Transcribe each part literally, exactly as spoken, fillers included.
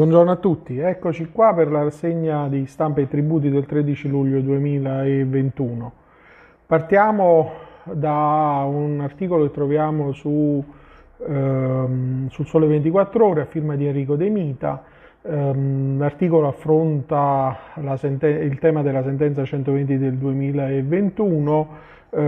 Buongiorno a tutti, eccoci qua per la rassegna di stampa e tributi del tredici luglio duemilaventuno. Partiamo da un articolo che troviamo su, ehm, sul Sole ventiquattro Ore a firma di Enrico De Mita. Ehm, l'articolo affronta la il tema della sentenza centoventi del duemilaventuno, eh,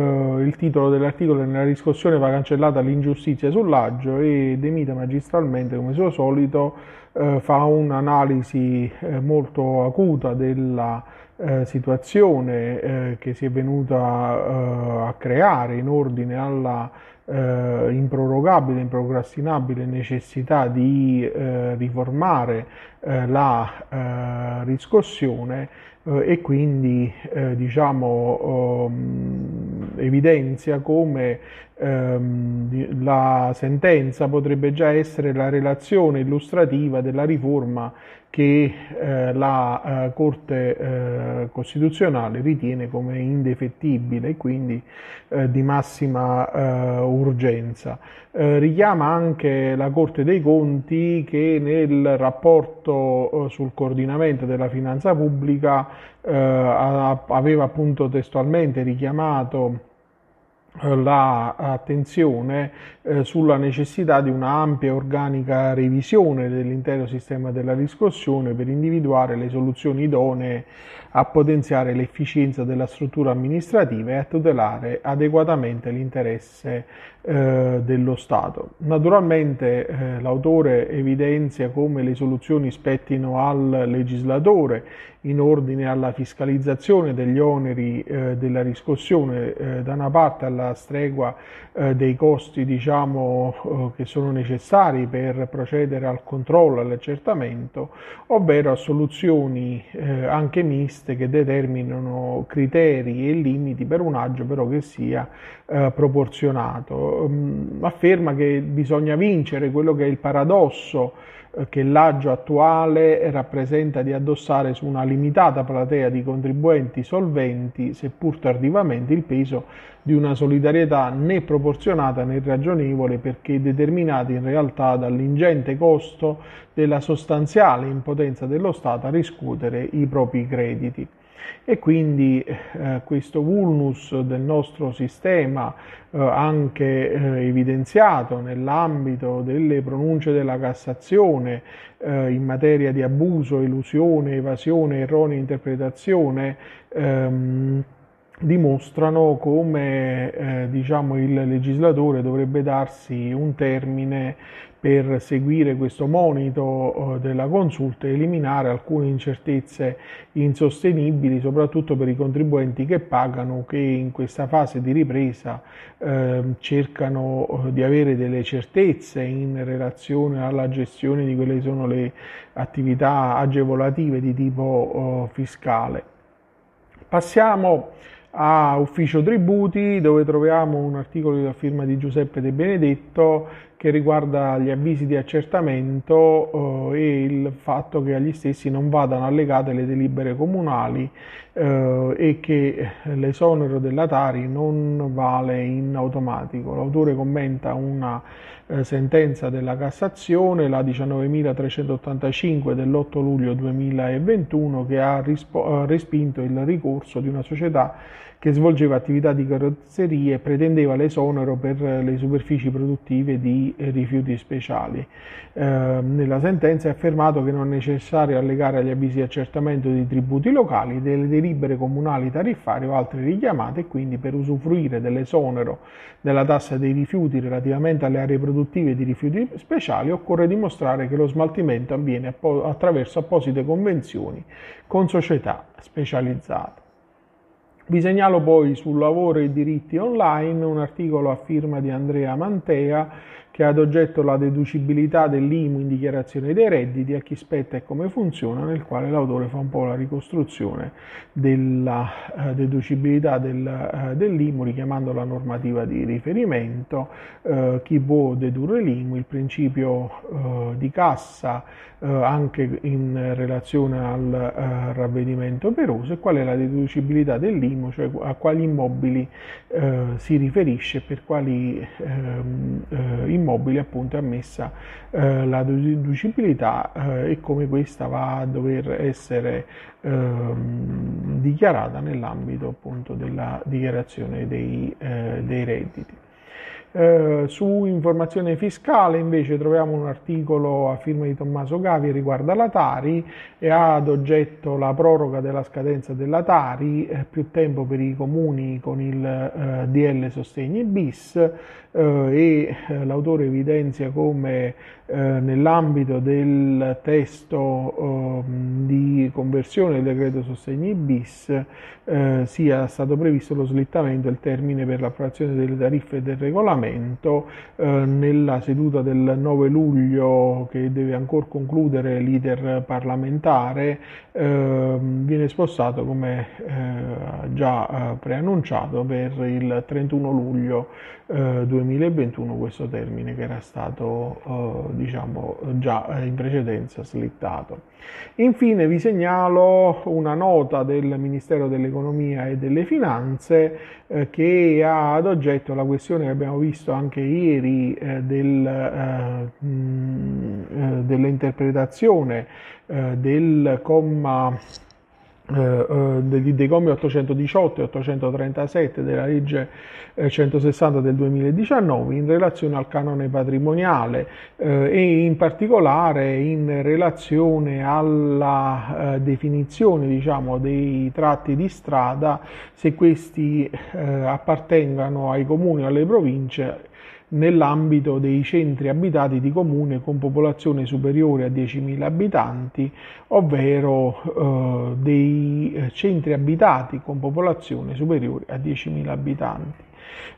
il titolo dell'articolo è "Nella riscossione va cancellata l'ingiustizia sull'aggio" e De Mita magistralmente, come suo solito, Eh, fa un'analisi eh, molto acuta della eh, situazione eh, che si è venuta eh, a creare in ordine alla eh, improrogabile, improcrastinabile necessità di eh, riformare eh, la eh, riscossione eh, e quindi eh, diciamo eh, evidenzia come la sentenza potrebbe già essere la relazione illustrativa della riforma che eh, la eh, Corte eh, Costituzionale ritiene come indefettibile e quindi eh, di massima eh, urgenza. Eh, richiama anche la Corte dei Conti che nel rapporto eh, sul coordinamento della finanza pubblica eh, a, aveva appunto testualmente richiamato l'attenzione eh, sulla necessità di una ampia e organica revisione dell'intero sistema della riscossione per individuare le soluzioni idonee a potenziare l'efficienza della struttura amministrativa e a tutelare adeguatamente l'interesse eh, dello Stato. Naturalmente eh, l'autore evidenzia come le soluzioni spettino al legislatore in ordine alla fiscalizzazione degli oneri eh, della riscossione eh, da una parte alla stregua eh, dei costi diciamo eh, che sono necessari per procedere al controllo, all'accertamento, ovvero a soluzioni eh, anche miste che determinano criteri e limiti per un aggio però che sia eh, proporzionato. Ehm, afferma che bisogna vincere quello che è il paradosso eh, che l'aggio attuale rappresenta di addossare su una limitata platea di contribuenti solventi, seppur tardivamente, il peso di una solidarietà né proporzionata né ragionevole, perché determinata in realtà dall'ingente costo della sostanziale impotenza dello Stato a riscuotere i propri crediti. E quindi eh, questo vulnus del nostro sistema, eh, anche eh, evidenziato nell'ambito delle pronunce della Cassazione eh, in materia di abuso, elusione, evasione, erronea interpretazione, ehm, dimostrano come eh, diciamo, il legislatore dovrebbe darsi un termine per seguire questo monito eh, della consulta e eliminare alcune incertezze insostenibili, soprattutto per i contribuenti che pagano, che in questa fase di ripresa eh, cercano eh, di avere delle certezze in relazione alla gestione di quelle che sono le attività agevolative di tipo eh, fiscale. Passiamo a Ufficio Tributi, dove troviamo un articolo della firma di Giuseppe De Benedetto che riguarda gli avvisi di accertamento eh, e il fatto che agli stessi non vadano allegate le delibere comunali eh, e che l'esonero della TARI non vale in automatico. L'autore commenta una eh, sentenza della Cassazione, la diciannovemilatrecentottantacinque dell'otto luglio duemilaventuno, che ha rispo- respinto il ricorso di una società che svolgeva attività di carrozzerie e pretendeva l'esonero per le superfici produttive di rifiuti speciali. Eh, nella sentenza è affermato che non è necessario allegare agli avvisi di accertamento dei tributi locali, delle delibere comunali tariffarie o altre richiamate, e quindi per usufruire dell'esonero della tassa dei rifiuti relativamente alle aree produttive di rifiuti speciali occorre dimostrare che lo smaltimento avviene attraverso apposite convenzioni con società specializzate. Vi segnalo poi sul lavoro e diritti online un articolo a firma di Andrea Mantea che ha ad oggetto la deducibilità dell'I M U in dichiarazione dei redditi, a chi spetta e come funziona, nel quale l'autore fa un po' la ricostruzione della eh, deducibilità del, eh, dell'I M U richiamando la normativa di riferimento, eh, chi può dedurre l'I M U, il principio eh, di cassa eh, anche in relazione al eh, ravvedimento operoso e qual è la deducibilità dell'I M U, cioè a quali immobili eh, si riferisce, per quali eh, eh, immobili dell'immobile appunto è ammessa eh, la deducibilità eh, e come questa va a dover essere eh, dichiarata nell'ambito appunto della dichiarazione dei, eh, dei redditi. Eh, su informazione fiscale invece troviamo un articolo a firma di Tommaso Gavi riguardo alla TARI e ha ad oggetto la proroga della scadenza della TARI, eh, più tempo per i comuni con il eh, D L sostegni bis eh, e eh, l'autore evidenzia come eh, nell'ambito del testo eh, di conversione del decreto sostegni bis eh, sia stato previsto lo slittamento del termine per l'approvazione delle tariffe del regolamento nella seduta del nove luglio, che deve ancora concludere l'iter parlamentare, eh, viene spostato, come eh, già eh, preannunciato, per il trentuno luglio eh, duemilaventuno, questo termine che era stato eh, diciamo già in precedenza slittato. Infine vi segnalo una nota del Ministero dell'Economia e delle Finanze eh, che ha ad oggetto la questione che abbiamo visto visto anche ieri eh, del, eh, mh, dell'interpretazione eh, del comma Eh, dei, dei commi ottocentodiciotto e ottocentotrentasette della legge eh, centosessanta del duemiladiciannove in relazione al canone patrimoniale eh, e in particolare in relazione alla eh, definizione, diciamo, dei tratti di strada, se questi eh, appartengano ai comuni o alle province nell'ambito dei centri abitati di comune con popolazione superiore a diecimila abitanti, ovvero eh, dei centri abitati con popolazione superiore a diecimila abitanti.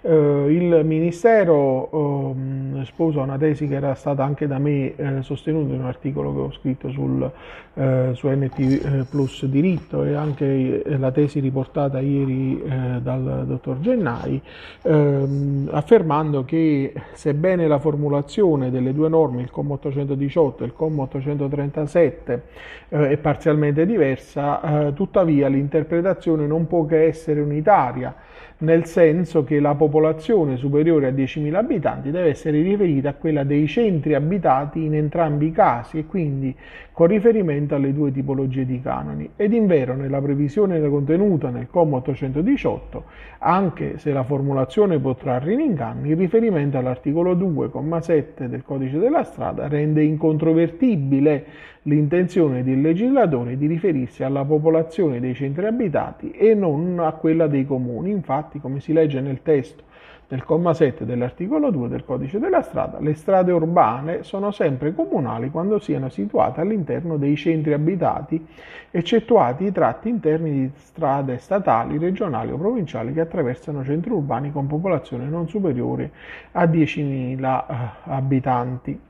Eh, il Ministero eh, sposa una tesi che era stata anche da me eh, sostenuta in un articolo che ho scritto sul, eh, su N T plus diritto, e anche la tesi riportata ieri eh, dal dottor Gennai, eh, affermando che sebbene la formulazione delle due norme, il comma ottocentodiciotto e il comma ottocentotrentasette, eh, è parzialmente diversa, eh, tuttavia l'interpretazione non può che essere unitaria, nel senso che la popolazione superiore a diecimila abitanti deve essere riferita a quella dei centri abitati in entrambi i casi, e quindi con riferimento alle due tipologie di canoni. Ed invero nella previsione contenuta nel comma ottocentodiciotto, anche se la formulazione può trarre in inganni, il riferimento all'articolo due comma sette del Codice della Strada rende incontrovertibile l'intenzione del legislatore di riferirsi alla popolazione dei centri abitati e non a quella dei comuni. Infatti, come si legge nel testo del comma sette dell'articolo due del Codice della Strada, le strade urbane sono sempre comunali quando siano situate all'interno dei centri abitati, eccettuati i tratti interni di strade statali, regionali o provinciali che attraversano centri urbani con popolazione non superiore a diecimila abitanti.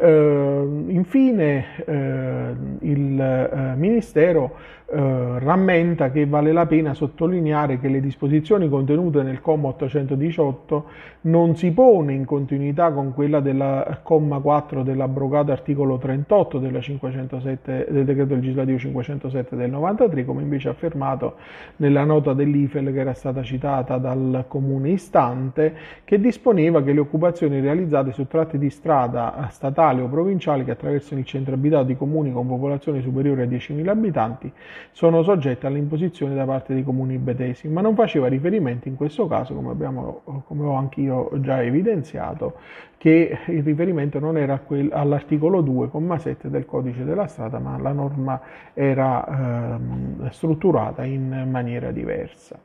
Uh, infine uh, il uh, Ministero uh, rammenta che vale la pena sottolineare che le disposizioni contenute nel comma ottocentodiciotto non si pone in continuità con quella del comma quattro dell'abrogato articolo trentotto della cinquecentosette, del decreto legislativo cinquecentosette del novantatré, come invece affermato nella nota dell'I F E L che era stata citata dal comune istante, che disponeva che le occupazioni realizzate su tratti di strada statali o provinciali che attraversano il centro abitato di comuni con popolazione superiore a diecimila abitanti sono soggette all'imposizione da parte dei comuni medesimi, ma non faceva riferimento in questo caso, come, abbiamo, come ho anch'io già evidenziato, che il riferimento non era all'articolo due comma sette del Codice della Strada, ma la norma era ehm, strutturata in maniera diversa.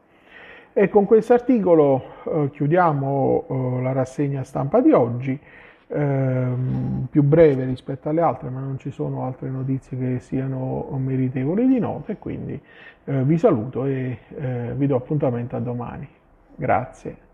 E con questo articolo eh, chiudiamo eh, la rassegna stampa di oggi. Ehm, più breve rispetto alle altre, ma non ci sono altre notizie che siano meritevoli di nota, e quindi eh, vi saluto e eh, vi do appuntamento a domani. Grazie.